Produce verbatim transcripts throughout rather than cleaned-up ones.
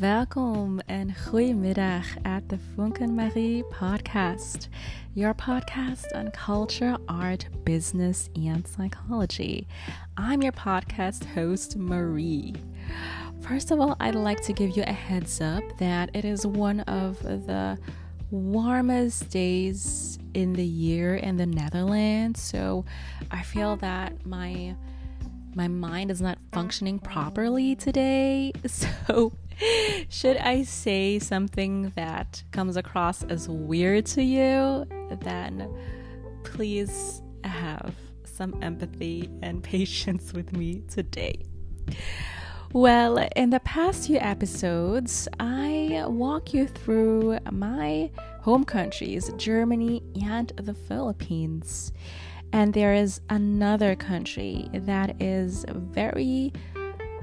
Welkom en goedemiddag at the Funken Marie podcast, your podcast on culture, art, business, and psychology. I'm your podcast host, Marie. First of all, I'd like to give you a heads up that it is one of the warmest days in the year in the Netherlands, so I feel that my my mind is not functioning properly today, so should I say something that comes across as weird to you, then please have some empathy and patience with me today. Well, in the past few episodes, I walk you through my home countries, Germany and the Philippines. And there is another country that is very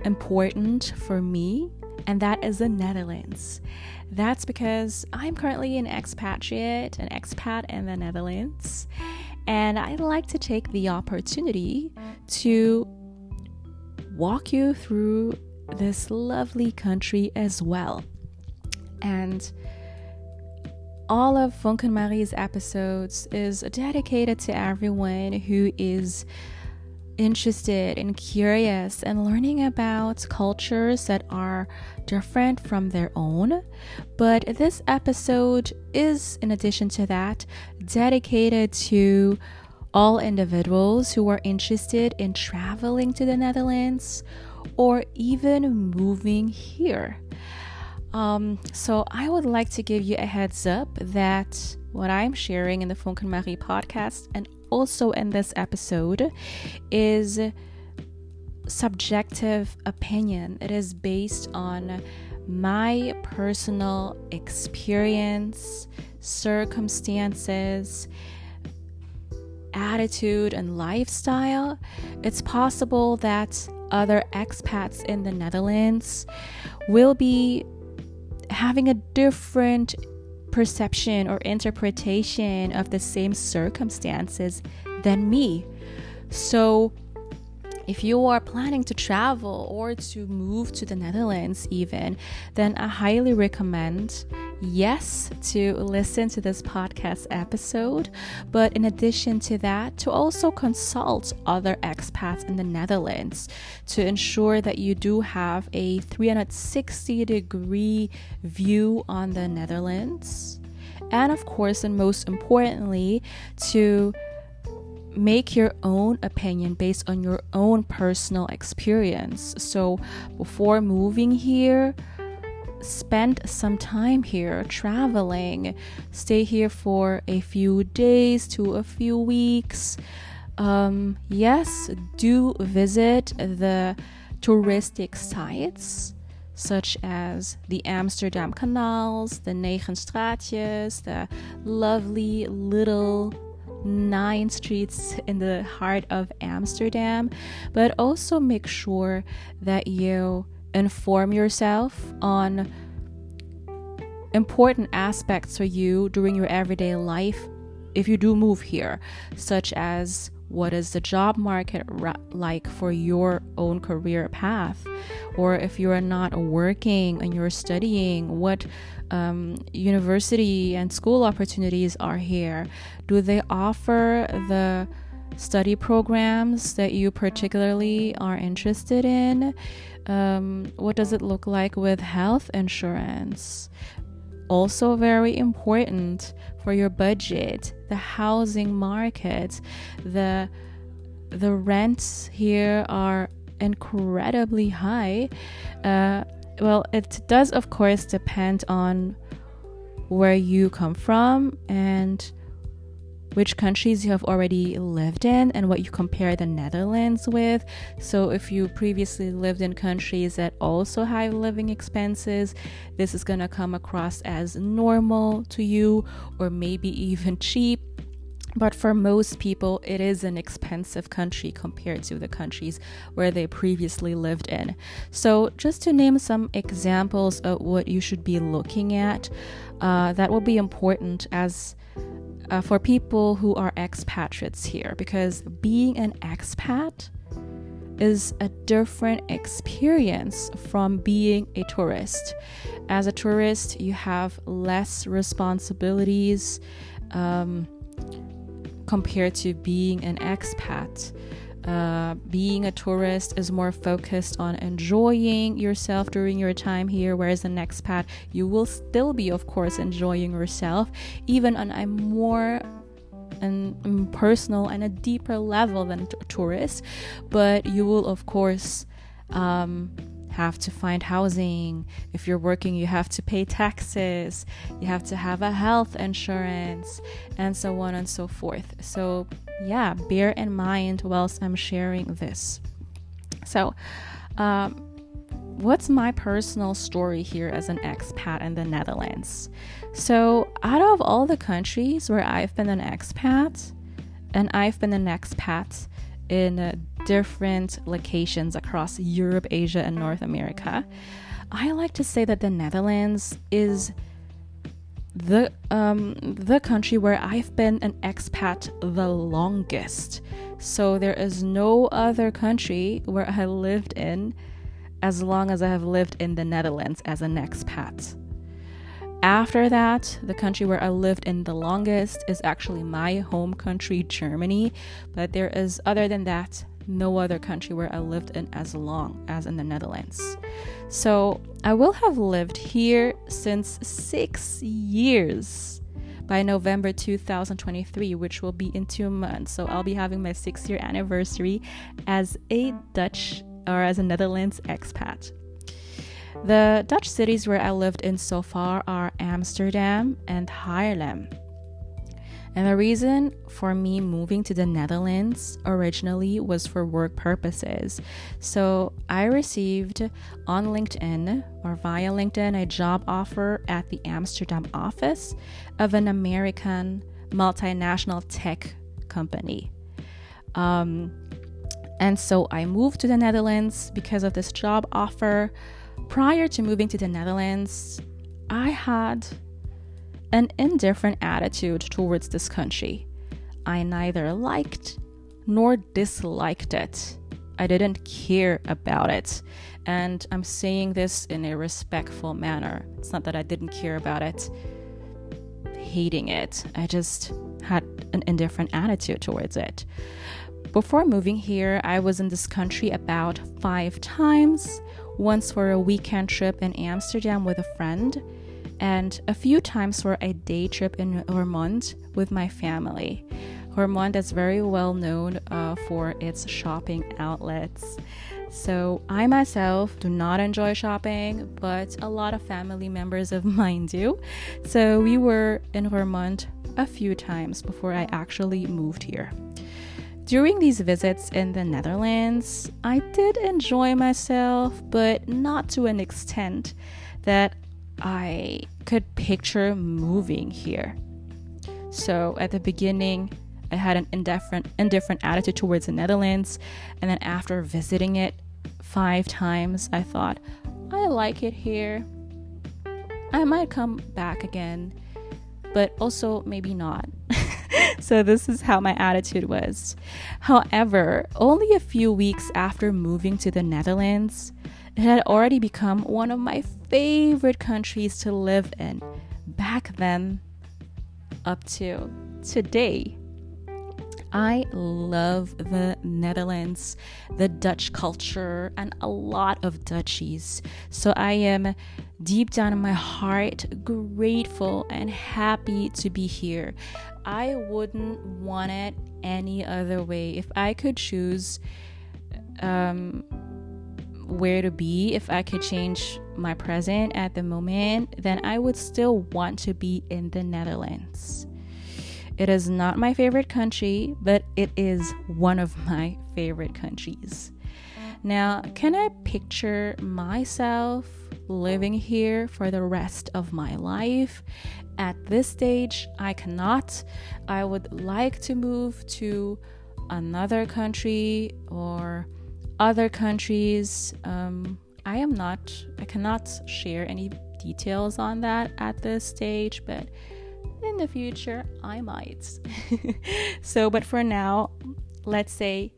important for me, and that is the Netherlands. That's because I'm currently an expatriate, an expat in the Netherlands, and I'd like to take the opportunity to walk you through this lovely country as well. And all of Funken Marie's episodes is dedicated to everyone who is interested and curious and learning about cultures that are different from their own. But this episode is, in addition to that, dedicated to all individuals who are interested in traveling to the Netherlands or even moving here. Um, so I would like to give you a heads up that what I'm sharing in the Funken Marie podcast and also in this episode is subjective opinion. It is based on my personal experience, circumstances, attitude, and lifestyle. It's possible that other expats in the Netherlands will be having a different perception or interpretation of the same circumstances than me. So if you are planning to travel or to move to the Netherlands even, then I highly recommend, yes, to listen to this podcast episode, but in addition to that, to also consult other expats in the Netherlands to ensure that you do have a three sixty degree view on the Netherlands. And of course, and most importantly, to make your own opinion based on your own personal experience. So before moving here, spend some time here traveling, stay here for a few days to a few weeks. Um, yes, do visit the touristic sites such as the Amsterdam canals, the negen negenstraatjes, the lovely little nine streets in the heart of Amsterdam, but also make sure that you inform yourself on important aspects for you during your everyday life if you do move here, such as what is the job market ra- like for your own career path, or if you are not working and you're studying, what um, university and school opportunities are here. Do they offer the study programs that you particularly are interested in? Um, what does it look like with health insurance? Also very important for your budget, the housing market. The, the rents here are incredibly high. Uh, well, it does, of course, depend on where you come from and which countries you have already lived in and what you compare the Netherlands with. So if you previously lived in countries that also have living expenses, this is going to come across as normal to you or maybe even cheap. But for most people, it is an expensive country compared to the countries where they previously lived in. So just to name some examples of what you should be looking at, uh, that will be important as Uh, for people who are expatriates here, because being an expat is a different experience from being a tourist. As a tourist, you have less responsibilities um, compared to being an expat. Uh, being a tourist is more focused on enjoying yourself during your time here, whereas an expat, you will still be, of course, enjoying yourself, even on a more and personal and a deeper level than t- tourists, but you will, of course, um, have to find housing. If you're working, you have to pay taxes, you have to have a health insurance, and so on and so forth. So yeah, bear in mind whilst I'm sharing this. So um, what's my personal story here as an expat in the Netherlands? So out of all the countries where I've been an expat, and I've been an expat in uh, different locations across Europe, Asia, and North America, I like to say that the Netherlands is the um, the country where I've been an expat the longest. So there is no other country where I lived in as long as I have lived in the Netherlands as an expat. After that, the country where I lived in the longest is actually my home country, Germany. But there is, other than that, no other country where I lived in as long as in the Netherlands. So I will have lived here since six years by November two thousand twenty-three, which will be in two months. So I'll be having my six-year anniversary as a Dutch or as a Netherlands expat. The Dutch cities where I lived in so far are Amsterdam and Haarlem. And the reason for me moving to the Netherlands originally was for work purposes. So I received on LinkedIn or via LinkedIn a job offer at the Amsterdam office of an American multinational tech company. Um, and so I moved to the Netherlands because of this job offer. Prior to moving to the Netherlands, I had an indifferent attitude towards this country. I neither liked nor disliked it. I didn't care about it. And I'm saying this in a respectful manner. It's not that I didn't care about it, hating it. I just had an indifferent attitude towards it. Before moving here, I was in this country about five times. Once for a weekend trip in Amsterdam with a friend, and a few times for a day trip in Roermond with my family. Roermond is very well known uh, for its shopping outlets. So I myself do not enjoy shopping, but a lot of family members of mine do. So we were in Roermond a few times before I actually moved here. During these visits in the Netherlands, I did enjoy myself, but not to an extent that I could picture moving here. So at the beginning, I had an indifferent, indifferent attitude towards the Netherlands. And then after visiting it five times, I thought, I like it here. I might come back again, but also maybe not. So this is how my attitude was. However, only a few weeks after moving to the Netherlands, it had already become one of my favorite countries to live in back then up to today. I love the Netherlands, the Dutch culture, and a lot of Dutchies. So I am deep down in my heart grateful and happy to be here. I wouldn't want it any other way. If I could choose um, where to be, if I could change my present at the moment, then I would still want to be in the Netherlands. It is not my favorite country, but it is one of my favorite countries. Now, can I picture myself living here for the rest of my life? At this stage, I cannot. I would like to move to another country or other countries. Um, I am not, I cannot share any details on that at this stage, but in the future, I might. So, but for now, let's say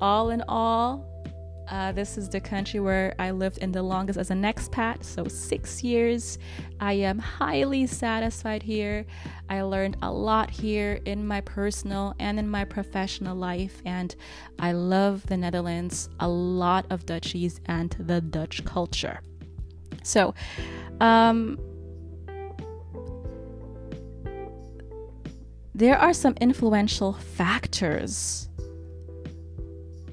all in all, Uh, this is the country where I lived in the longest as an expat, so six years. I am highly satisfied here. I learned a lot here in my personal and in my professional life, and I love the Netherlands, a lot of Dutchies, and the Dutch culture. So, um... there are some influential factors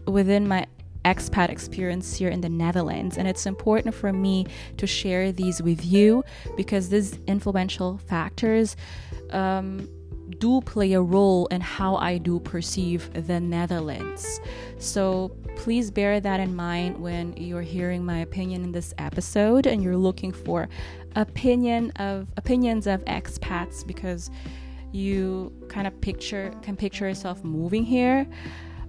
within my expat experience here in the Netherlands, and it's important for me to share these with you because these influential factors um, do play a role in how I do perceive the Netherlands. So please bear that in mind when you're hearing my opinion in this episode and you're looking for opinion of opinions of expats, because you kind of picture can picture yourself moving here.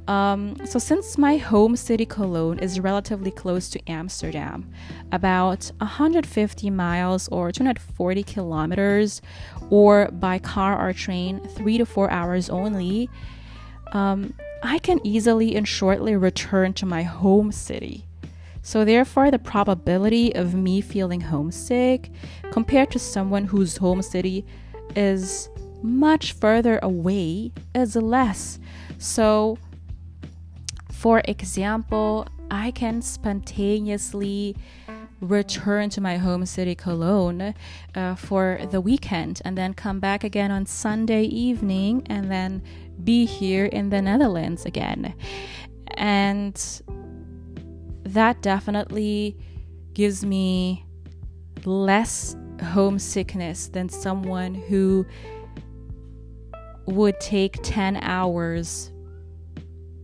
Um, so since my home city Cologne is relatively close to Amsterdam, about one hundred fifty miles or two hundred forty kilometers, or by car or train, three to four hours only, um, I can easily and shortly return to my home city. So therefore, the probability of me feeling homesick compared to someone whose home city is much further away is less. So, for example, I can spontaneously return to my home city Cologne uh, for the weekend and then come back again on Sunday evening and then be here in the Netherlands again. And that definitely gives me less homesickness than someone who would take ten hours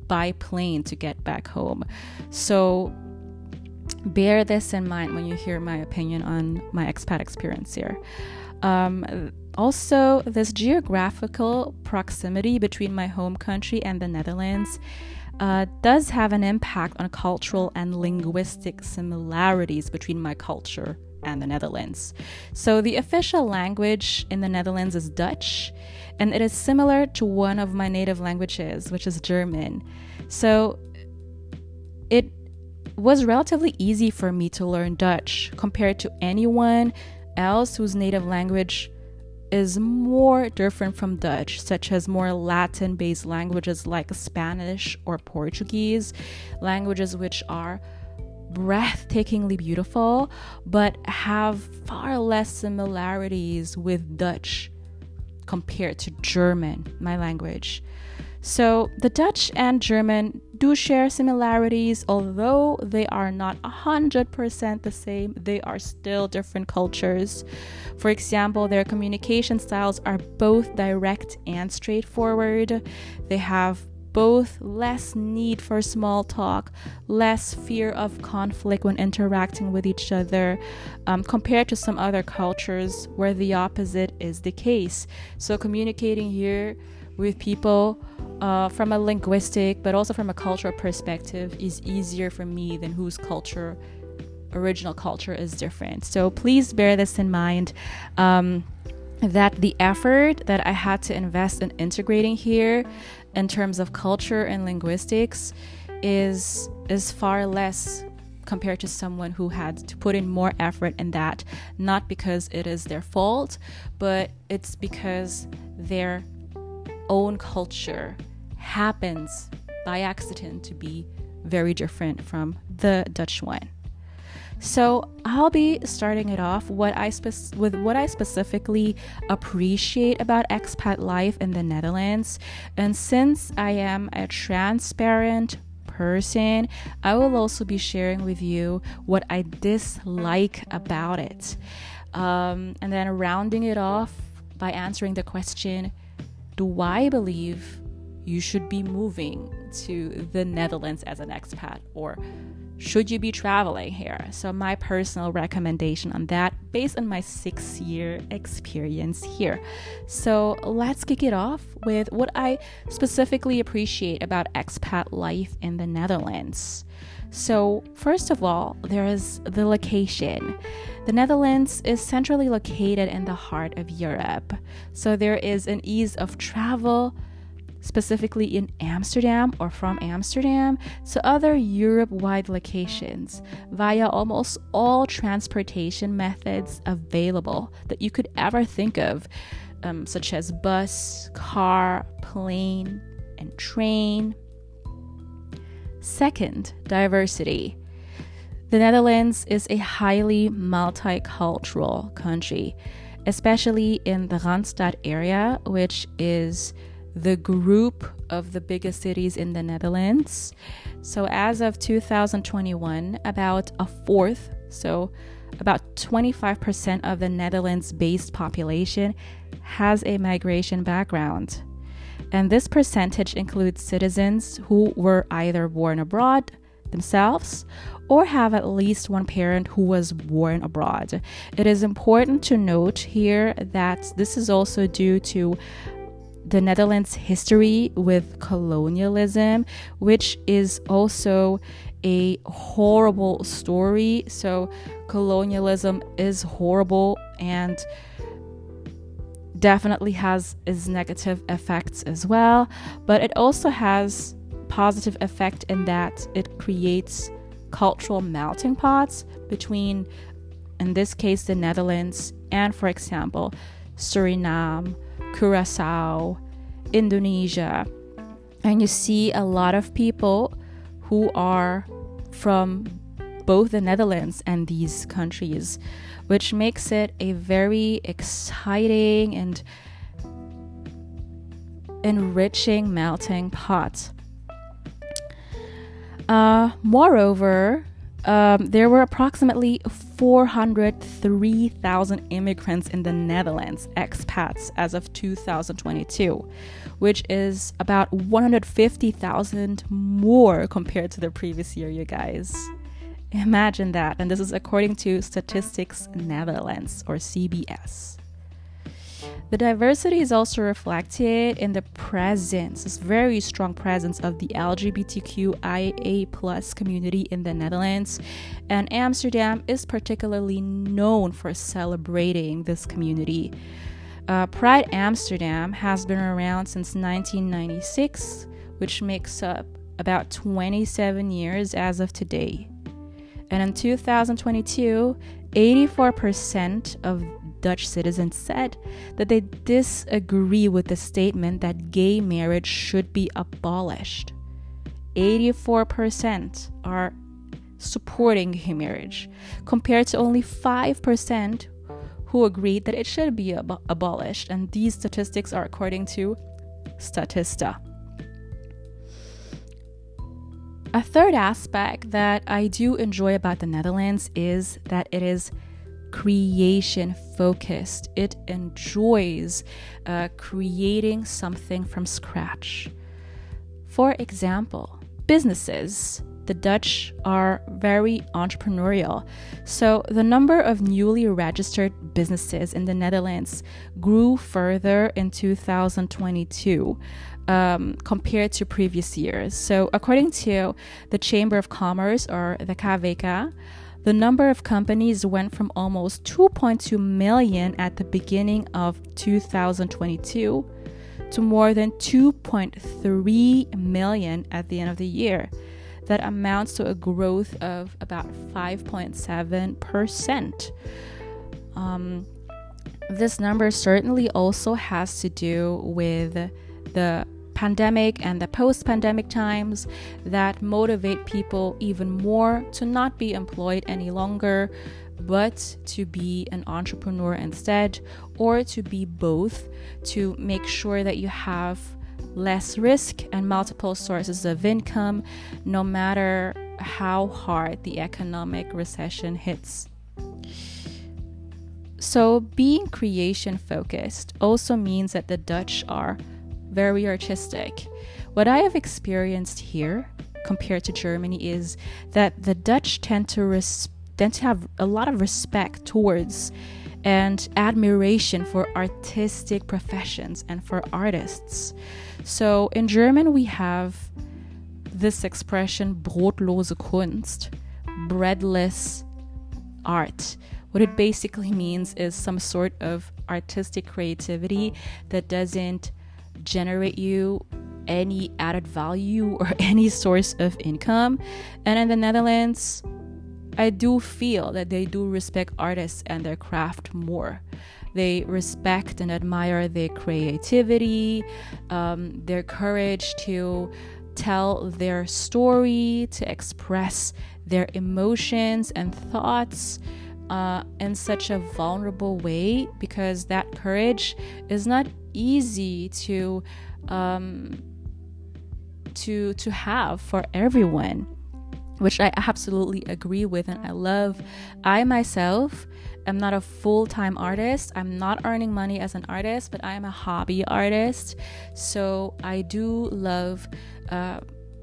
by plane to get back home. So bear this in mind when you hear my opinion on my expat experience here. Um, also, this geographical proximity between my home country and the Netherlands uh, does have an impact on cultural and linguistic similarities between my culture and the Netherlands. So the official language in the Netherlands is Dutch, and it is similar to one of my native languages, which is German. So it was relatively easy for me to learn Dutch compared to anyone else whose native language is more different from Dutch, such as more Latin-based languages like Spanish or Portuguese, languages which are breathtakingly beautiful but have far less similarities with Dutch compared to German, my language. So the Dutch and German do share similarities, although they are not one hundred percent the same. They are still different cultures. For example, their communication styles are both direct and straightforward. They have both less need for small talk, less fear of conflict when interacting with each other, um, compared to some other cultures where the opposite is the case. So communicating here with people uh, from a linguistic but also from a cultural perspective is easier for me than whose culture, original culture, is different. So please bear this in mind. Um, that the effort that I had to invest in integrating here in terms of culture and linguistics is is far less compared to someone who had to put in more effort in that, not because it is their fault, but it's because their own culture happens by accident to be very different from the Dutch one. So I'll be starting it off what I spe- with what I specifically appreciate about expat life in the Netherlands. And since I am a transparent person, I will also be sharing with you what I dislike about it. Um, and then rounding it off by answering the question, do I believe you should be moving to the Netherlands as an expat, or should you be traveling here? So my personal recommendation on that based on my six-year experience here. So let's kick it off with what I specifically appreciate about expat life in the Netherlands. So first of all, there is the location. The Netherlands is centrally located in the heart of Europe. So there is an ease of travel, specifically in Amsterdam or from Amsterdam to other Europe-wide locations via almost all transportation methods available that you could ever think of, um, such as bus, car, plane, and train. Second, diversity. The Netherlands is a highly multicultural country, especially in the Randstad area, which is the group of the biggest cities in the Netherlands. So as of two thousand twenty-one, about a fourth, so about twenty-five percent of the Netherlands-based population has a migration background. And this percentage includes citizens who were either born abroad themselves or have at least one parent who was born abroad. It is important to note here that this is also due to the Netherlands' history with colonialism, which is also a horrible story. So colonialism is horrible and definitely has its negative effects as well, but it also has positive effect in that it creates cultural melting pots between, in this case, the Netherlands and, for example, Suriname, Curaçao, Indonesia. And you see a lot of people who are from both the Netherlands and these countries, which makes it a very exciting and enriching melting pot. Uh, moreover, um, there were approximately four hundred three thousand immigrants in the Netherlands, expats, as of two thousand twenty-two, which is about one hundred fifty thousand more compared to the previous year, you guys. Imagine that. And this is according to Statistics Netherlands, or C B S. The diversity is also reflected in the presence, this very strong presence of the L G B T Q I A plus community in the Netherlands. And Amsterdam is particularly known for celebrating this community. Uh, Pride Amsterdam has been around since nineteen ninety-six, which makes up about twenty-seven years as of today. And in two thousand twenty-two, eighty-four percent of Dutch citizens said that they disagree with the statement that gay marriage should be abolished. eighty-four percent are supporting gay marriage, compared to only five percent who agreed that it should be ab- abolished. And these statistics are according to Statista. A third aspect that I do enjoy about the Netherlands is that it is creation focused. It enjoys uh, creating something from scratch. For example, businesses. The Dutch are very entrepreneurial. So the number of newly registered businesses in the Netherlands grew further in two thousand twenty-two. Um, compared to previous years. So according to the Chamber of Commerce, or the K V K, the number of companies went from almost two point two million at the beginning of two thousand twenty-two to more than two point three million at the end of the year. That amounts to a growth of about five point seven percent. Um, this number certainly also has to do with the pandemic and the post-pandemic times that motivate people even more to not be employed any longer, but to be an entrepreneur instead, or to be both, to make sure that you have less risk and multiple sources of income, no matter how hard the economic recession hits. So being creation focused also means that the Dutch are very artistic. What I have experienced here compared to Germany is that the Dutch tend to res- tend to have a lot of respect towards and admiration for artistic professions and for artists. So in German we have this expression brotlose Kunst, breadless art. What it basically means is some sort of artistic creativity that doesn't generate you any added value or any source of income. And in the Netherlands, I do feel that they do respect artists and their craft more. They respect and admire their creativity, um, their courage to tell their story, to express their emotions and thoughts uh, in such a vulnerable way, because that courage is not easy to um, to to have for everyone, which I absolutely agree with and I love. I myself am not a full-time artist. I'm not earning money as an artist, but I am a hobby artist. So I do love uh,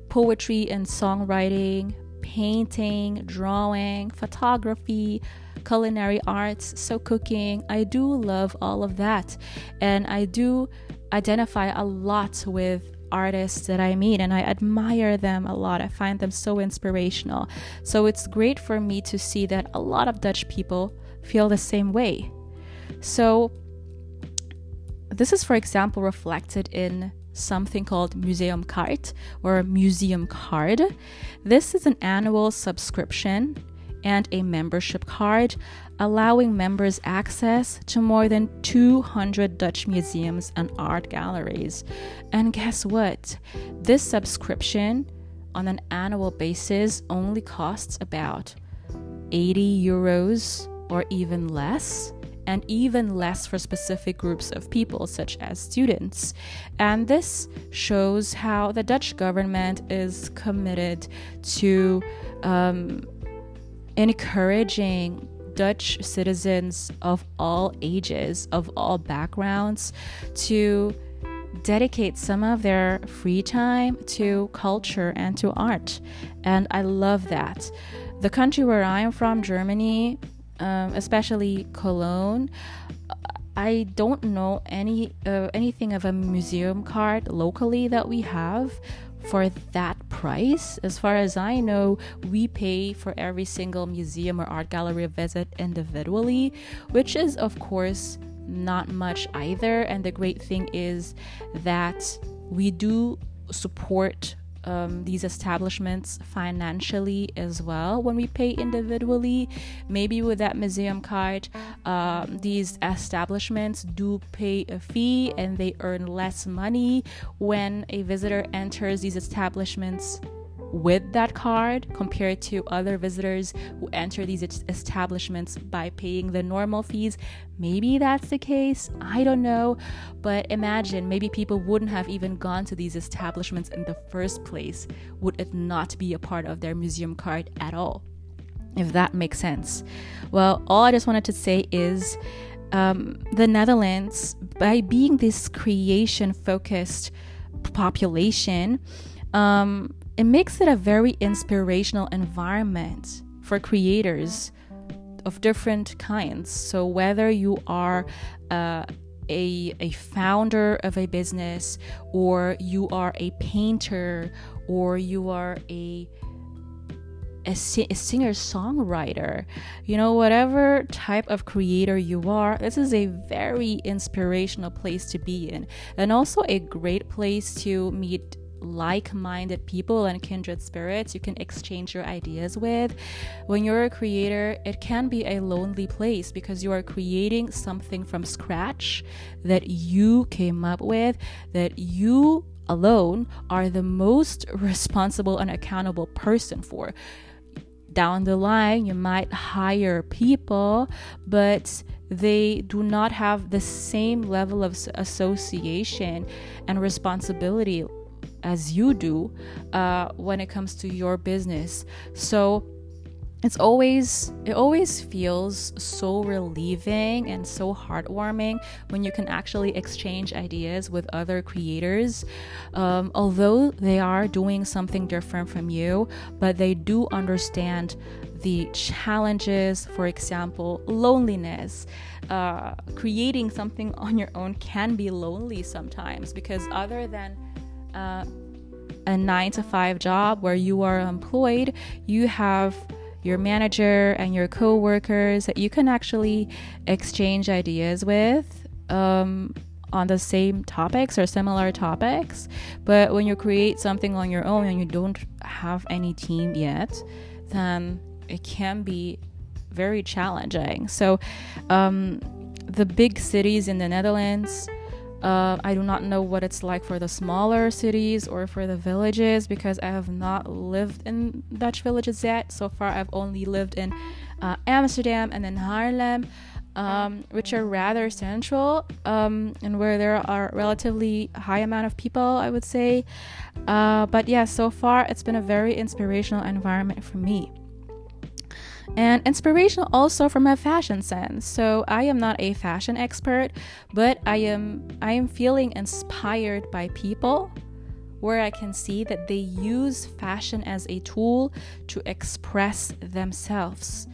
poetry and songwriting, painting, drawing, photography, culinary arts, so cooking. I do love all of that. And I do identify a lot with artists that I meet, and I admire them a lot. I find them so inspirational. So it's great for me to see that a lot of Dutch people feel the same way. So this is, for example, reflected in something called Museumkaart or Museum Card. This is an annual subscription and a membership card allowing members access to more than two hundred Dutch museums and art galleries. And guess what? This subscription on an annual basis only costs about eighty euros or even less, and even less for specific groups of people such as students. And this shows how the Dutch government is committed to um, encouraging Dutch citizens of all ages, of all backgrounds, to dedicate some of their free time to culture and to art. And I love that. The country where I am from, Germany, um, especially Cologne, I don't know any uh, anything of a museum card locally that we have for that price. As far as I know, we pay for every single museum or art gallery visit individually, which is of course not much either. And the great thing is that we do support um, these establishments financially as well when we pay individually. Maybe with that museum card, um, these establishments do pay a fee and they earn less money when a visitor enters these establishments with that card compared to other visitors who enter these establishments by paying the normal fees. Maybe that's the case, I don't know, but imagine maybe people wouldn't have even gone to these establishments in the first place would it not be a part of their museum card at all, if that makes sense. Well, all I just wanted to say is um, the Netherlands, by being this creation focused population, um it makes it a very inspirational environment for creators of different kinds. So whether you are uh, a, a founder of a business, or you are a painter, or you are a, a, si- a singer-songwriter, you know, whatever type of creator you are, this is a very inspirational place to be in. And also a great place to meet like-minded people and kindred spirits you can exchange your ideas with. When you're a creator, it can be a lonely place because you are creating something from scratch that you came up with, that you alone are the most responsible and accountable person for. Down the line, you might hire people, but they do not have the same level of association and responsibility as you do uh, when it comes to your business. So it's always it always feels so relieving and so heartwarming when you can actually exchange ideas with other creators, um, although they are doing something different from you, but they do understand the challenges, for example, loneliness. Uh, creating something on your own can be lonely sometimes, because other than Uh, a nine to five job where you are employed, you have your manager and your co-workers that you can actually exchange ideas with, um, on the same topics or similar topics. But when you create something on your own and you don't have any team yet, then it can be very challenging. So um, the big cities in the Netherlands, Uh, I do not know what it's like for the smaller cities or for the villages, because I have not lived in Dutch villages yet. So far, I've only lived in uh, Amsterdam and in Haarlem, um, which are rather central um, and where there are relatively high amount of people, I would say. Uh, but yeah, so far, it's been a very inspirational environment for me. And inspirational also from a fashion sense. So I am not a fashion expert, but I am I am feeling inspired by people where I can see that they use fashion as a tool to express themselves,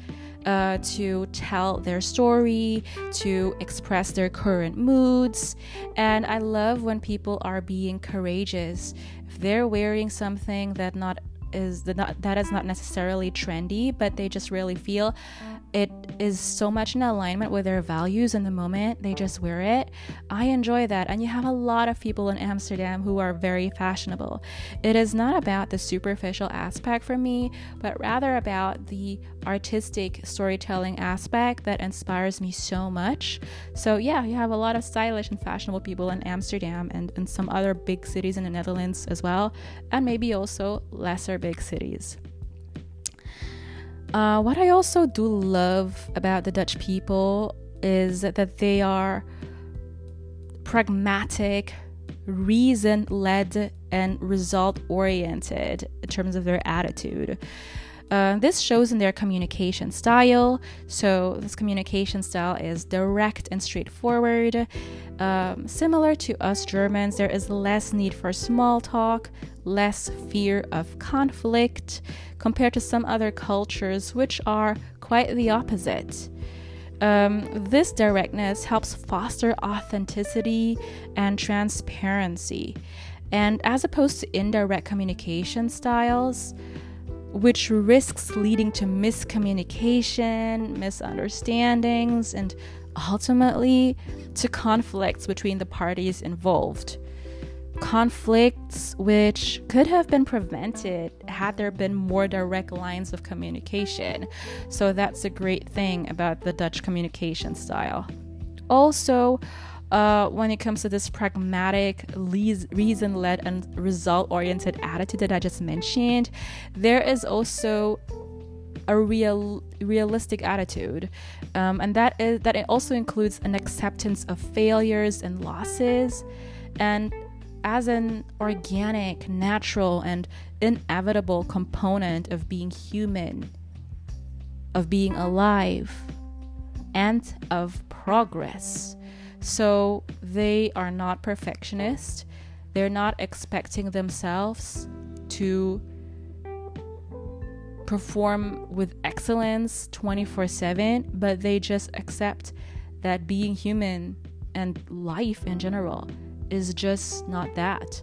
uh, to tell their story, to express their current moods. And I love when people are being courageous. If they're wearing something that not is the, not, that is not necessarily trendy, but they just really feel it is so much in alignment with their values in the moment, they just wear it. I enjoy that. And you have a lot of people in Amsterdam who are very fashionable. It is not about the superficial aspect for me, but rather about the artistic storytelling aspect that inspires me so much. So yeah, you have a lot of stylish and fashionable people in Amsterdam and in some other big cities in the Netherlands as well, and maybe also lesser big cities. Uh, what I also do love about the Dutch people is that they are pragmatic, reason-led, and result-oriented in terms of their attitude. Uh, this shows in their communication style. So this communication style is direct and straightforward. Um, similar to us Germans, there is less need for small talk, less fear of conflict compared to some other cultures, which are quite the opposite. Um, this directness helps foster authenticity and transparency. And as opposed to indirect communication styles, which risks leading to miscommunication, misunderstandings, and ultimately to conflicts between the parties involved. Conflicts which could have been prevented had there been more direct lines of communication. So that's a great thing about the Dutch communication style. Also, Uh, when it comes to this pragmatic, le- reason-led, and result-oriented attitude that I just mentioned, there is also a real, realistic attitude, um, and that is that it also includes an acceptance of failures and losses, and as an organic, natural, and inevitable component of being human, of being alive, and of progress. So they are not perfectionists. They're not expecting themselves to perform with excellence twenty-four seven, but they just accept that being human and life in general is just not that.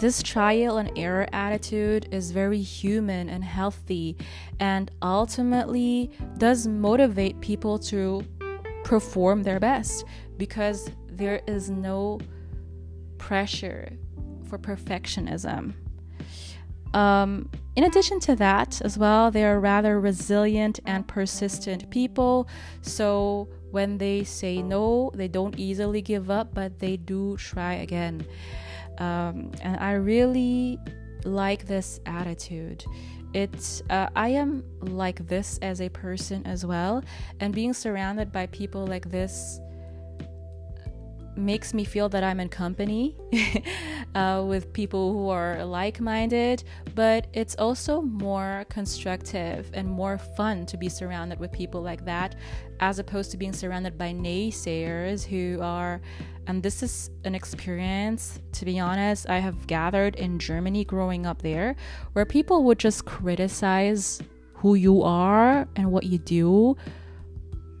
This trial and error attitude is very human and healthy, and ultimately does motivate people to perform their best, because there is no pressure for perfectionism. Um, in addition to that as well, they are rather resilient and persistent people. So when they say no, they don't easily give up, but they do try again. Um, and I really like this attitude. It's, uh, I am like this as a person as well, and being surrounded by people like this makes me feel that I'm in company uh, with people who are like-minded, but it's also more constructive and more fun to be surrounded with people like that, as opposed to being surrounded by naysayers who are, and this is an experience, to be honest, I have gathered in Germany growing up there, where people would just criticize who you are and what you do.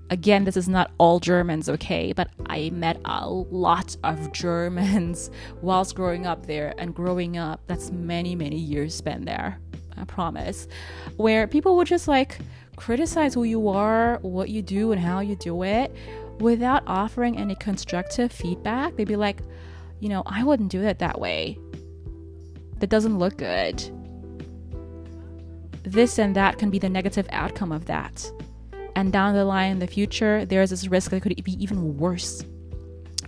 Again, this is not all Germans, okay? But I met a lot of Germans whilst growing up there. And growing up, that's many, many years spent there, I promise. Where people would just like criticize who you are, what you do, and how you do it. without offering any constructive feedback. They'd be like, you know, I wouldn't do it that way. That doesn't look good. This and that can be the negative outcome of that. And down the line in the future, there is this risk that it could be even worse.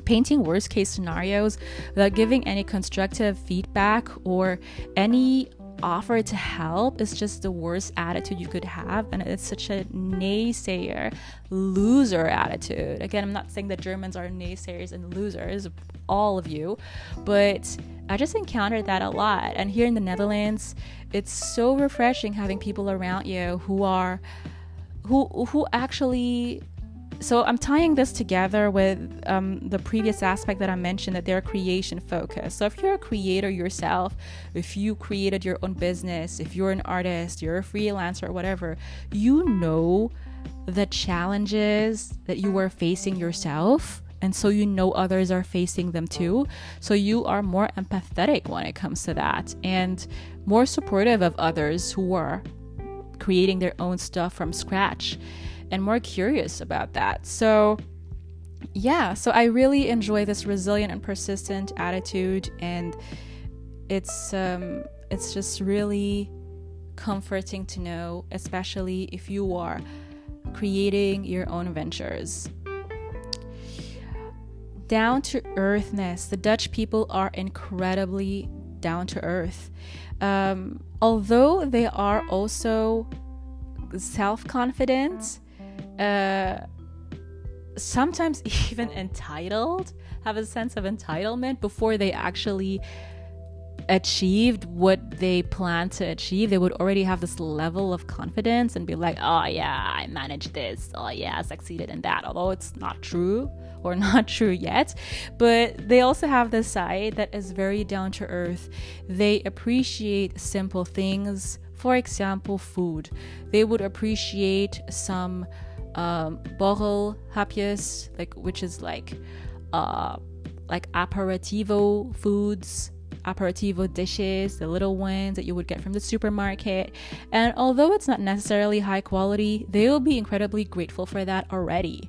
Painting worst case scenarios without giving any constructive feedback or any offer to help is just the worst attitude you could have, and it's such a naysayer, loser attitude. Again, I'm not saying that Germans are naysayers and losers, all of you, but I just encountered that a lot. And here in the Netherlands, it's so refreshing having people around you who are who who actually. So I'm tying this together with um, the previous aspect that I mentioned, that they're creation focused. So if you're a creator yourself, if you created your own business, if you're an artist, you're a freelancer or whatever, you know the challenges that you are facing yourself. And so you know others are facing them too. So you are more empathetic when it comes to that and more supportive of others who are creating their own stuff from scratch. And more curious about that. So yeah, so I really enjoy this resilient and persistent attitude, and it's um it's just really comforting to know, especially if you are creating your own ventures. Down to earthness. The Dutch people are incredibly down to earth. Um, although they are also self-confident, Uh, sometimes even entitled, have a sense of entitlement before they actually achieved what they planned to achieve. They would already have this level of confidence and be like, oh yeah, I managed this. Oh yeah, I succeeded in that. Although it's not true or not true yet. But they also have this side that is very down to earth. They appreciate simple things. For example, food. They would appreciate some Um, borrel hapjes, like which is like uh, like aperitivo foods, aperitivo dishes, the little ones that you would get from the supermarket. And although it's not necessarily high quality, they will be incredibly grateful for that already.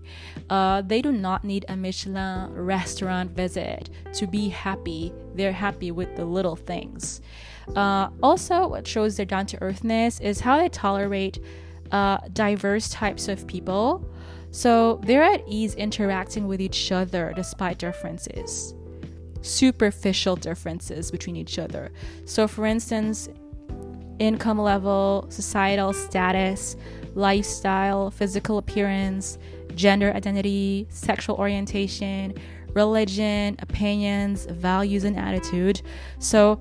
Uh, they do not need a Michelin restaurant visit to be happy. They're happy with the little things. Uh, also, what shows their down-to-earthness is how they tolerate Uh, diverse types of people, so they're at ease interacting with each other despite differences, superficial differences between each other. So for instance, income level, societal status, lifestyle, physical appearance, gender identity, sexual orientation, religion, opinions, values, and attitude. So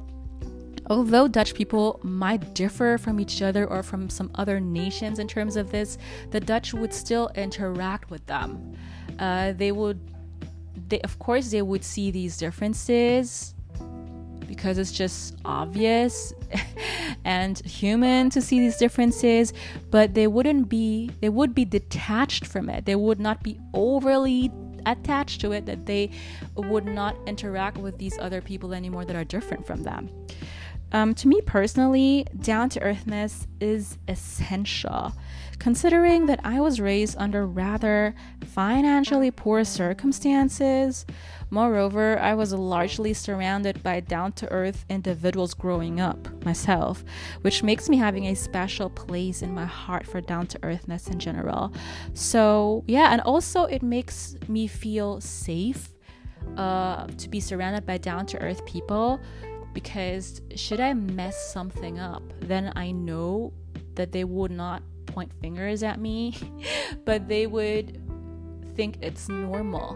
although Dutch people might differ from each other or from some other nations in terms of this, the Dutch would still interact with them. Uh, they would, they, of course, they would see these differences because it's just obvious and human to see these differences, but they wouldn't be, they would be detached from it. They would not be overly attached to it, that they would not interact with these other people anymore that are different from them. Um, to me personally, down-to-earthness is essential. Considering that I was raised under rather financially poor circumstances, moreover, I was largely surrounded by down-to-earth individuals growing up myself, which makes me having a special place in my heart for down-to-earthness in general. So yeah, and also it makes me feel safe uh, to be surrounded by down-to-earth people. Because should I mess something up, then I know that they would not point fingers at me, but they would think it's normal,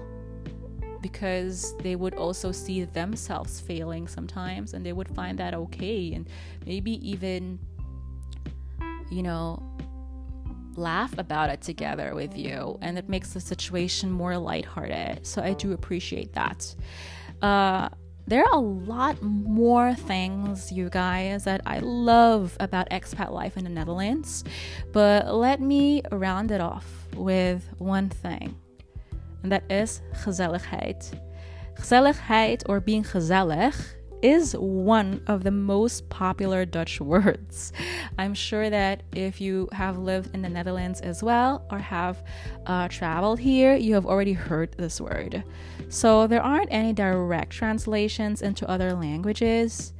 because they would also see themselves failing sometimes, and they would find that okay, and maybe even, you know, laugh about it together with you, and it makes the situation more lighthearted. So I do appreciate that. Uh, There are a lot more things, you guys, that I love about expat life in the Netherlands, but let me round it off with one thing, and that is gezelligheid. Gezelligheid, or being gezellig, is one of the most popular Dutch words. I'm sure that if you have lived in the Netherlands as well or have uh, traveled here, you have already heard this word. So there aren't any direct translations into other languages,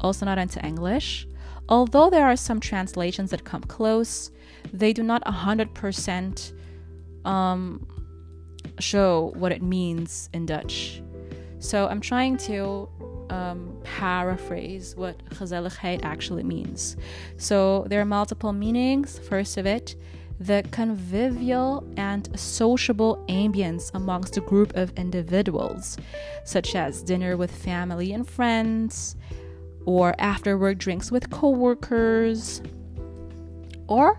also not into English. Although there are some translations that come close, they do not one hundred percent um, show what it means in Dutch. So I'm trying to um, paraphrase what gezelligheid actually means. So there are multiple meanings. First of it, the convivial and sociable ambience amongst a group of individuals, such as dinner with family and friends, or after-work drinks with co-workers, or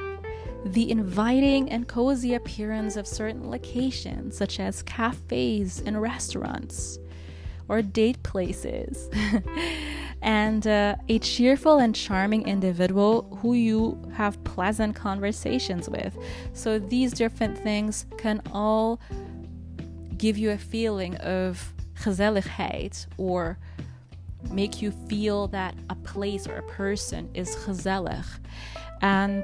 the inviting and cozy appearance of certain locations, such as cafes and restaurants, or date places, and uh, a cheerful and charming individual who you have pleasant conversations with. So these different things can all give you a feeling of gezelligheid, or make you feel that a place or a person is gezellig. And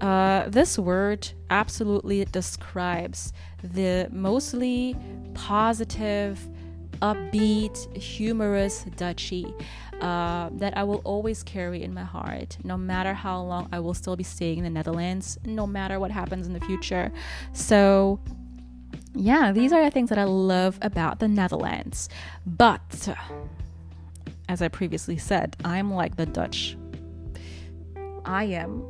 uh, this word absolutely describes the mostly positive, upbeat, humorous Dutchie uh, that I will always carry in my heart, no matter how long I will still be staying in the Netherlands, no matter what happens in the future. So yeah, these are the things that I love about the Netherlands. But as I previously said, I'm like the Dutch. I am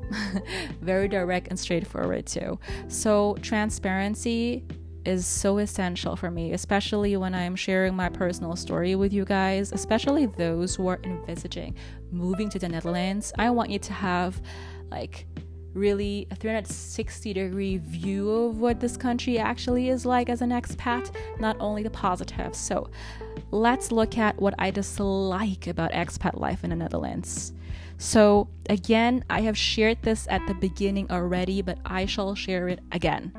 very direct and straightforward too. So transparency is so essential for me, especially when I'm sharing my personal story with you guys, especially those who are envisaging moving to the Netherlands. I want you to have like really a three hundred sixty degree view of what this country actually is like as an expat, not only the positives. So let's look at what I dislike about expat life in the Netherlands. So again, I have shared this at the beginning already, but I shall share it again.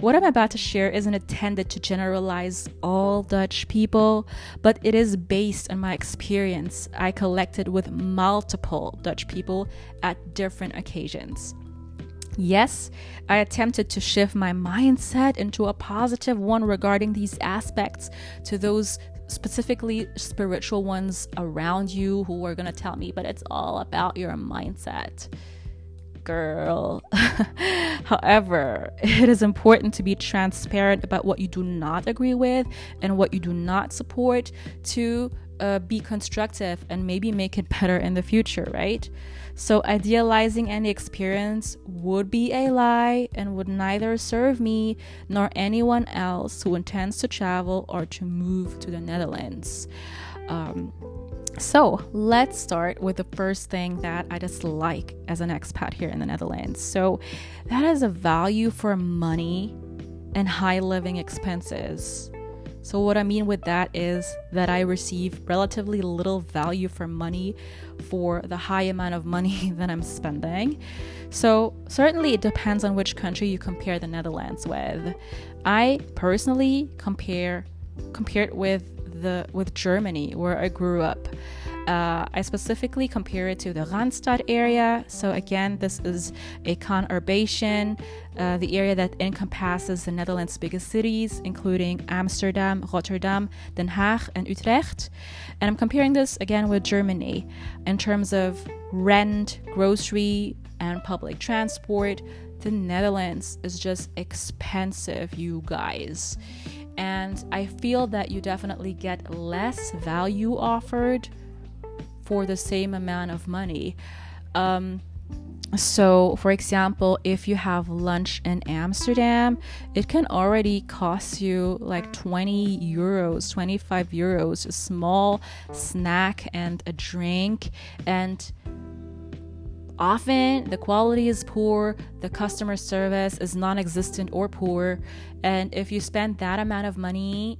What I'm about to share isn't intended to generalize all Dutch people, but it is based on my experience I collected with multiple Dutch people at different occasions. Yes, I attempted to shift my mindset into a positive one regarding these aspects to those specifically spiritual ones around you who are going to tell me, but it's all about your mindset, girl. However, it is important to be transparent about what you do not agree with and what you do not support to uh, be constructive and maybe make it better in the future, right? So idealizing any experience would be a lie and would neither serve me nor anyone else who intends to travel or to move to the Netherlands. Um, So let's start with the first thing that I dislike as an expat here in the Netherlands. So that is a value for money and high living expenses. So what I mean with that is that I receive relatively little value for money for the high amount of money that I'm spending. So certainly it depends on which country you compare the Netherlands with. I personally compare compared with The, with Germany, where I grew up. Uh, I specifically compare it to the Randstad area. So again, this is a conurbation, uh, the area that encompasses the Netherlands' biggest cities, including Amsterdam, Rotterdam, Den Haag, and Utrecht. And I'm comparing this again with Germany in terms of rent, grocery, and public transport. The Netherlands is just expensive, you guys. And I feel that you definitely get less value offered for the same amount of money. Um, so, for example, if you have lunch in Amsterdam, it can already cost you like twenty euros, twenty-five euros, a small snack and a drink. And often the quality is poor, the customer service is non-existent or poor, and if you spend that amount of money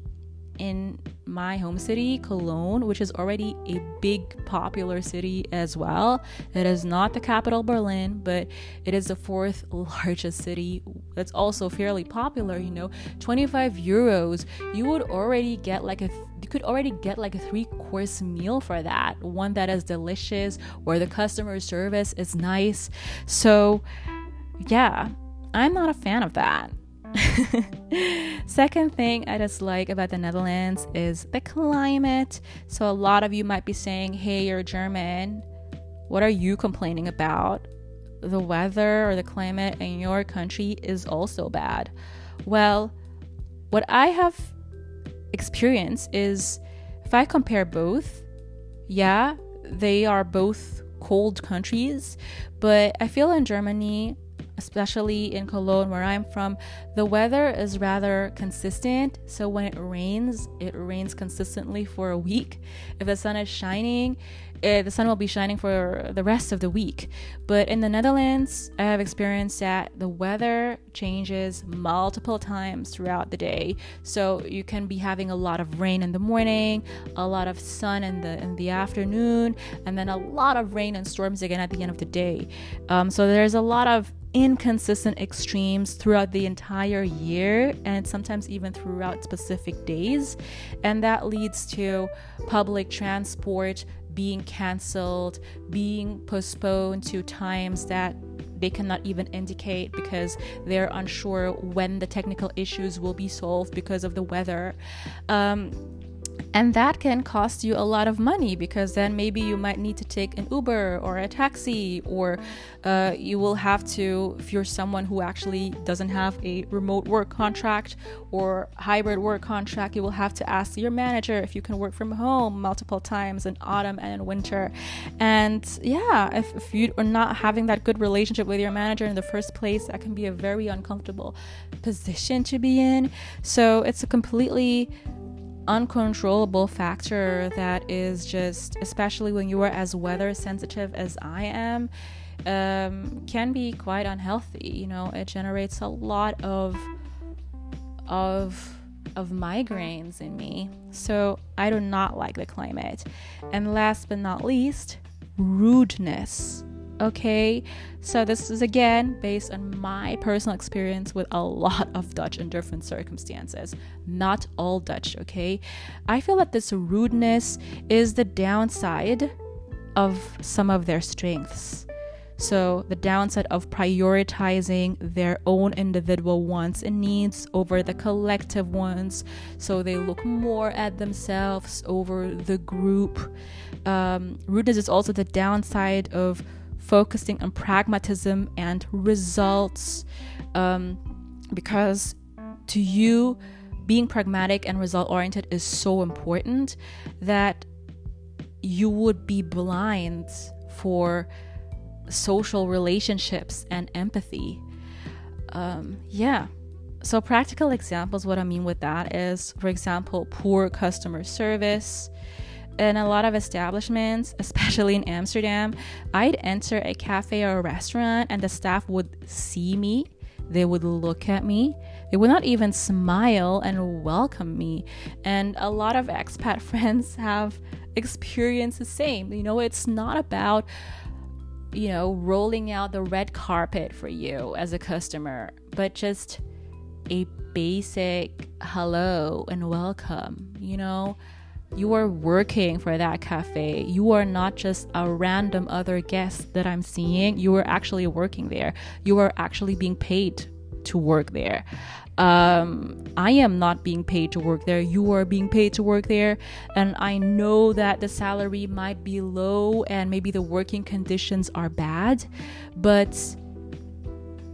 in my home city, Cologne, which is already a big popular city as well. It is not the capital, Berlin, but it is the fourth largest city. That's also fairly popular, you know. twenty-five euros, you would already get like a th- you could already get like a three-course meal for that, one that is delicious, where the customer service is nice. So yeah, I'm not a fan of that. Second thing I dislike about the Netherlands is the climate. So a lot of you might be saying, hey, you're German, what are you complaining about? The weather or the climate in your country is also bad. Well, what I have experienced is, if I compare both, yeah, they are both cold countries, but I feel in Germany, especially in Cologne, where I'm from, the weather is rather consistent. So when it rains, it rains consistently for a week. If the sun is shining, it, the sun will be shining for the rest of the week. But in the Netherlands, I have experienced that the weather changes multiple times throughout the day. So you can be having a lot of rain in the morning, a lot of sun in the in the afternoon, and then a lot of rain and storms again at the end of the day. Um, so there's a lot of inconsistent extremes throughout the entire year, and sometimes even throughout specific days, and that leads to public transport being canceled, being postponed to times that they cannot even indicate because they're unsure when the technical issues will be solved because of the weather. um And that can cost you a lot of money, because then maybe you might need to take an Uber or a taxi, or uh, you will have to, if you're someone who actually doesn't have a remote work contract or hybrid work contract, you will have to ask your manager if you can work from home multiple times in autumn and in winter. And yeah, if, if you are not having that good relationship with your manager in the first place, that can be a very uncomfortable position to be in. So it's a completely uncontrollable factor that is just, especially when you are as weather sensitive as I am, um, can be quite unhealthy. You know, it generates a lot of of of migraines in me. So I do not like the climate. And last but not least, rudeness. Okay, so this is again based on my personal experience with a lot of Dutch in different circumstances, not all Dutch, okay? I feel that this rudeness is the downside of some of their strengths. So the downside of prioritizing their own individual wants and needs over the collective ones. So they look more at themselves over the group. Um, rudeness is also the downside of focusing on pragmatism and results, um, because to you, being pragmatic and result-oriented is so important that you would be blind for social relationships and empathy. Um, yeah. So practical examples, what I mean with that is, for example, poor customer service. In a lot of establishments, especially in Amsterdam, I'd enter a cafe or a restaurant and the staff would see me. They would look at me. They would not even smile and welcome me. And a lot of expat friends have experienced the same. You know, it's not about, you know, rolling out the red carpet for you as a customer, but just a basic hello and welcome, you know. You are working for that cafe. You are not just a random other guest that I'm seeing. You are actually working there. You are actually being paid to work there. Um, I am not being paid to work there. You are being paid to work there. And I know that the salary might be low and maybe the working conditions are bad, but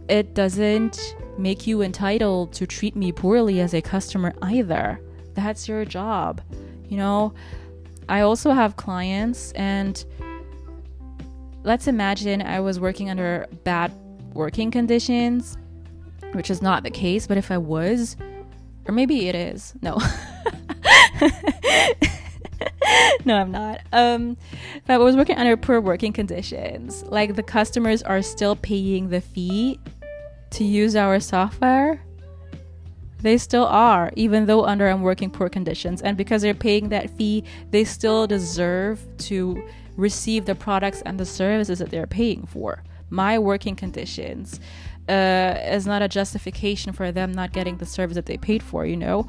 it doesn't make you entitled to treat me poorly as a customer either. That's your job. You know, I also have clients, and let's imagine I was working under bad working conditions, which is not the case, but if I was, or maybe it is, no, no, I'm not. Um, if I was working under poor working conditions, like the customers are still paying the fee to use our software, They still are, even though under and working poor conditions. And because they're paying that fee, they still deserve to receive the products and the services that they're paying for. My working conditions uh, is not a justification for them not getting the service that they paid for, you know?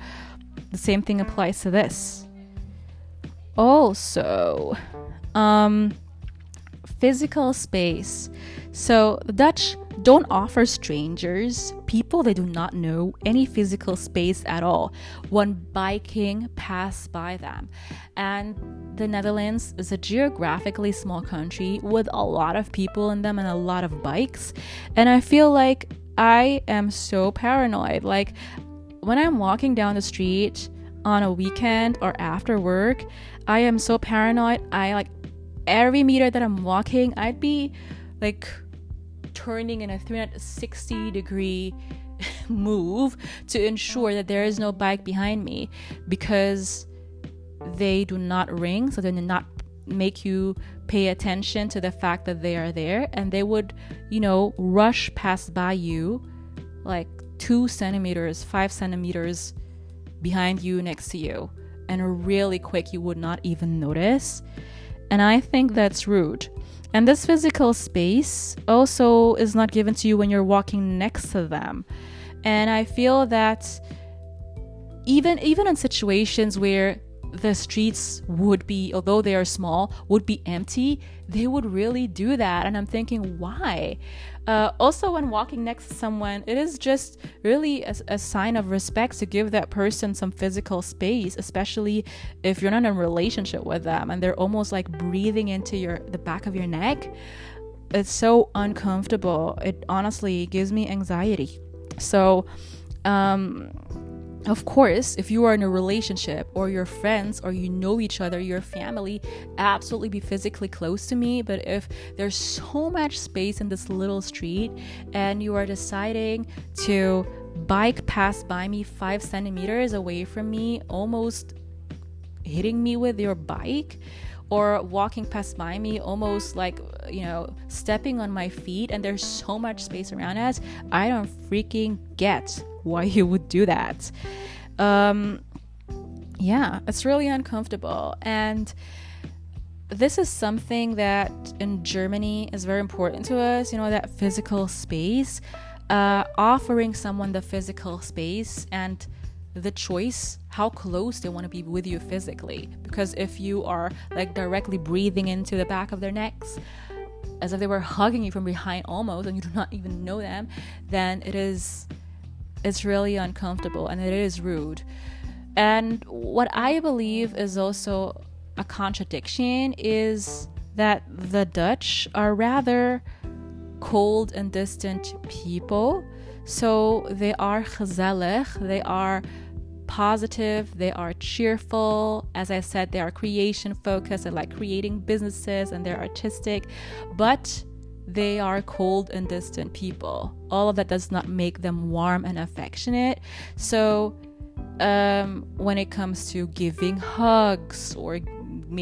The same thing applies to this. Also, um, physical space. So the Dutch don't offer strangers, people they do not know, any physical space at all when biking past by them. And the Netherlands is a geographically small country with a lot of people in them and a lot of bikes. And I feel like I am so paranoid. Like when I'm walking down the street on a weekend or after work, I am so paranoid. I like every meter that I'm walking, I'd be like turning in a three hundred sixty degree move to ensure that there is no bike behind me, because they do not ring, so they do not make you pay attention to the fact that they are there, and they would, you know, rush past by you like two centimeters, five centimeters behind you, next to you, and really quick, you would not even notice. And I think that's rude. And this physical space also is not given to you when you're walking next to them. And I feel that even even in situations where the streets would be, although they are small, would be empty, they would really do that. And I'm thinking, why? Uh, also, when walking next to someone, it is just really a, a sign of respect to give that person some physical space, especially if you're not in a relationship with them and they're almost like breathing into your the back of your neck. It's so uncomfortable. It honestly gives me anxiety. So, um... of course, if you are in a relationship or you're friends or you know each other, your family, absolutely be physically close to me. But if there's so much space in this little street and you are deciding to bike past by me five centimeters away from me, almost hitting me with your bike, or walking past by me almost like, you know, stepping on my feet, and there's so much space around us, I don't freaking get why you would do that. Um, yeah, it's really uncomfortable. And this is something that in Germany is very important to us, you know, that physical space, uh, offering someone the physical space and the choice how close they want to be with you physically. Because if you are like directly breathing into the back of their necks, as if they were hugging you from behind almost, and you do not even know them, then it is it's really uncomfortable and it is rude. And what I believe is also a contradiction is that the Dutch are rather cold and distant people. So they are gezellig, they are positive, they are cheerful. As I said, they are creation focused and like creating businesses, and they're artistic, but they are cold and distant people. All of that does not make them warm and affectionate. So um, when it comes to giving hugs or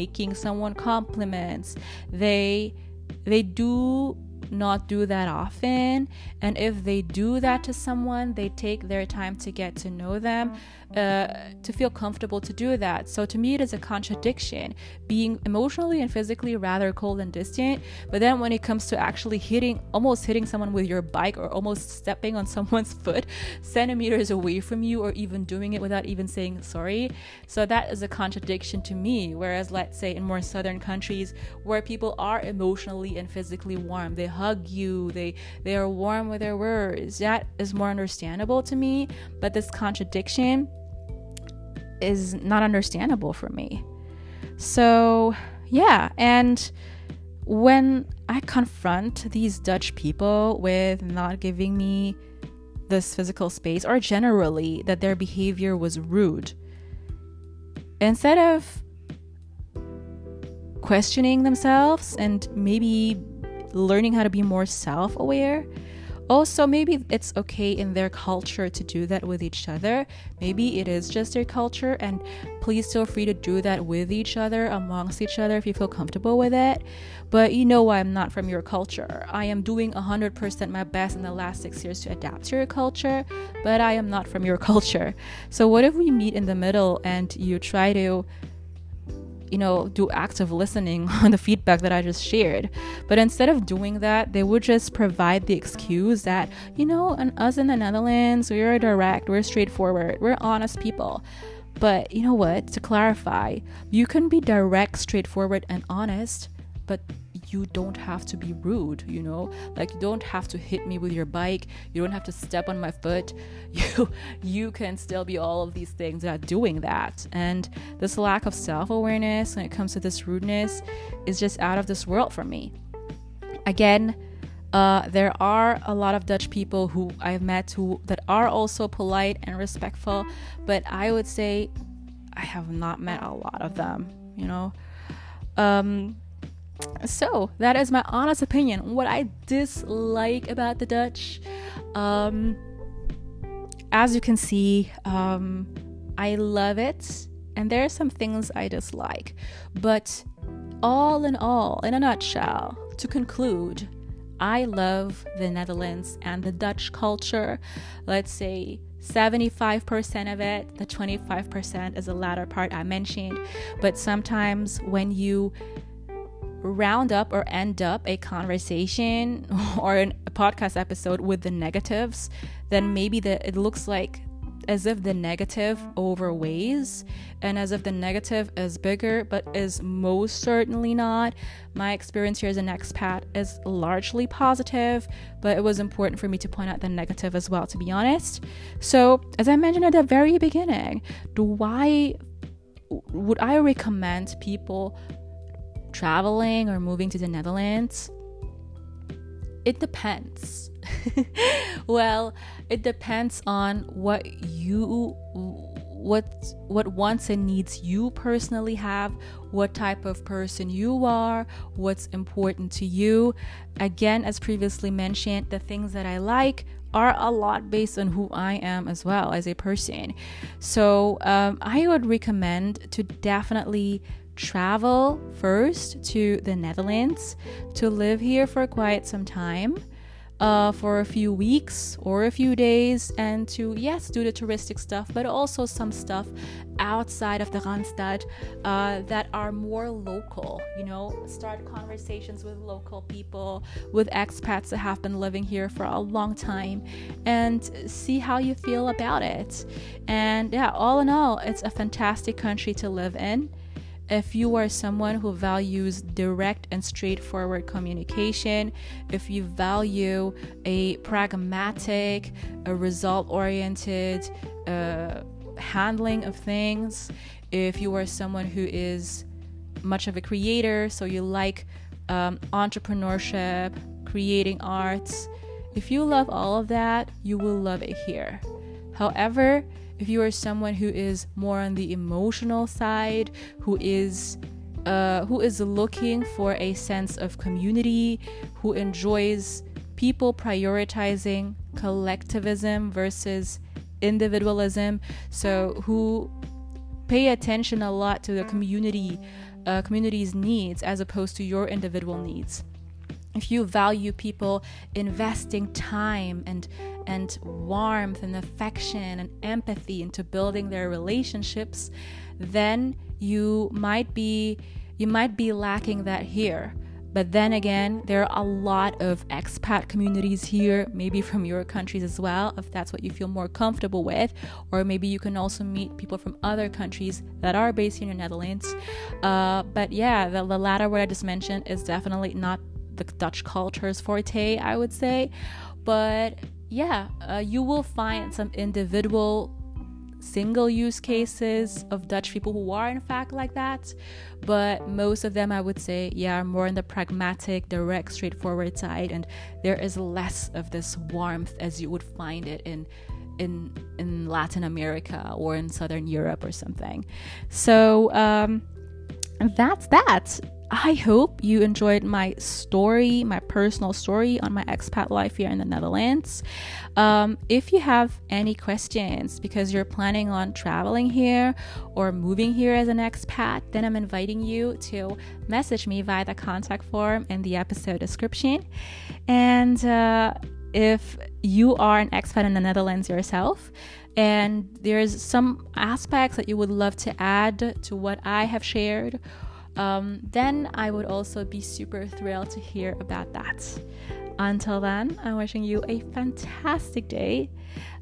making someone compliments, they they do not do that often. And if they do that to someone, they take their time to get to know them, uh, to feel comfortable to do that. So to me, it is a contradiction, being emotionally and physically rather cold and distant, but then when it comes to actually hitting almost hitting someone with your bike or almost stepping on someone's foot centimeters away from you, or even doing it without even saying sorry. So that is a contradiction to me. Whereas let's say in more southern countries where people are emotionally and physically warm, they hug you, they they are warm with their words, that is more understandable to me. But this contradiction is not understandable for me. So yeah, and when I confront these Dutch people with not giving me this physical space, or generally that their behavior was rude, instead of questioning themselves and maybe learning how to be more self-aware, Also, maybe it's okay in their culture to do that with each other. Maybe it is just their culture, and please feel free to do that with each other, amongst each other, if you feel comfortable with it. But you know why I'm not from your culture. I am doing one hundred percent my best in the last six years to adapt to your culture, but I am not from your culture. So what if we meet in the middle and you try to, you know, do active listening on the feedback that I just shared? But instead of doing that, they would just provide the excuse that, you know, and us in the Netherlands, we are direct, we're straightforward, we're honest people. But you know what? To clarify, you can be direct, straightforward, and honest, but you don't have to be rude, you know? Like, you don't have to hit me with your bike. You don't have to step on my foot. You you can still be all of these things without doing that. And this lack of self-awareness when it comes to this rudeness is just out of this world for me. Again, uh, there are a lot of Dutch people who I've met who that are also polite and respectful, but I would say I have not met a lot of them, you know? Um... So that is my honest opinion, what I dislike about the Dutch. Um, as you can see, um, I love it, and there are some things I dislike. But all in all, in a nutshell, to conclude, I love the Netherlands and the Dutch culture. Let's say seventy-five percent of it, the twenty-five percent is the latter part I mentioned. But sometimes when you round up or end up a conversation or an, a podcast episode with the negatives, then maybe the, it looks like as if the negative overweighs and as if the negative is bigger, but is most certainly not. My experience here as an expat is largely positive, but it was important for me to point out the negative as well, to be honest. So as I mentioned at the very beginning, do I, would I recommend people traveling or moving to the Netherlands? It depends. Well, it depends on what you what what wants and needs you personally have, what type of person you are, what's important to you. Again, as previously mentioned, the things that I like are a lot based on who I am as well as a person. So um, I would recommend to definitely travel first to the Netherlands, to live here for quite some time, uh, for a few weeks or a few days, and to, yes, do the touristic stuff, but also some stuff outside of the Randstad uh, that are more local, you know, start conversations with local people, with expats that have been living here for a long time, and see how you feel about it. And yeah, all in all, it's a fantastic country to live in. If you are someone who values direct and straightforward communication, if you value a pragmatic, a result-oriented uh, handling of things, if you are someone who is much of a creator, so you like um, entrepreneurship, creating arts, if you love all of that, you will love it here. However, if you are someone who is more on the emotional side, who is uh, who is looking for a sense of community, who enjoys people prioritizing collectivism versus individualism, so who pay attention a lot to the community, uh, community's needs as opposed to your individual needs. If you value people investing time and and warmth and affection and empathy into building their relationships, then you might be you might be lacking that here. But then again, there are a lot of expat communities here, maybe from your countries as well, if that's what you feel more comfortable with. Or maybe you can also meet people from other countries that are based in the Netherlands. Uh, but yeah, the, the latter word I just mentioned is definitely not the Dutch culture's forte, I would say. But yeah, uh, you will find some individual single use cases of Dutch people who are in fact like that, but most of them, I would say, yeah, are more on the pragmatic, direct, straightforward side, and there is less of this warmth as you would find it in in in Latin America or in Southern Europe or something. So um that's that. I hope you enjoyed my story, my personal story on my expat life here in the Netherlands. Um, if you have any questions because you're planning on traveling here or moving here as an expat, then I'm inviting you to message me via the contact form in the episode description. And uh, if you are an expat in the Netherlands yourself, and there's some aspects that you would love to add to what I have shared, Um, then I would also be super thrilled to hear about that. Until then, I'm wishing you a fantastic day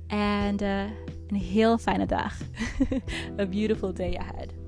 and uh, een heel fijne dag. A beautiful day ahead.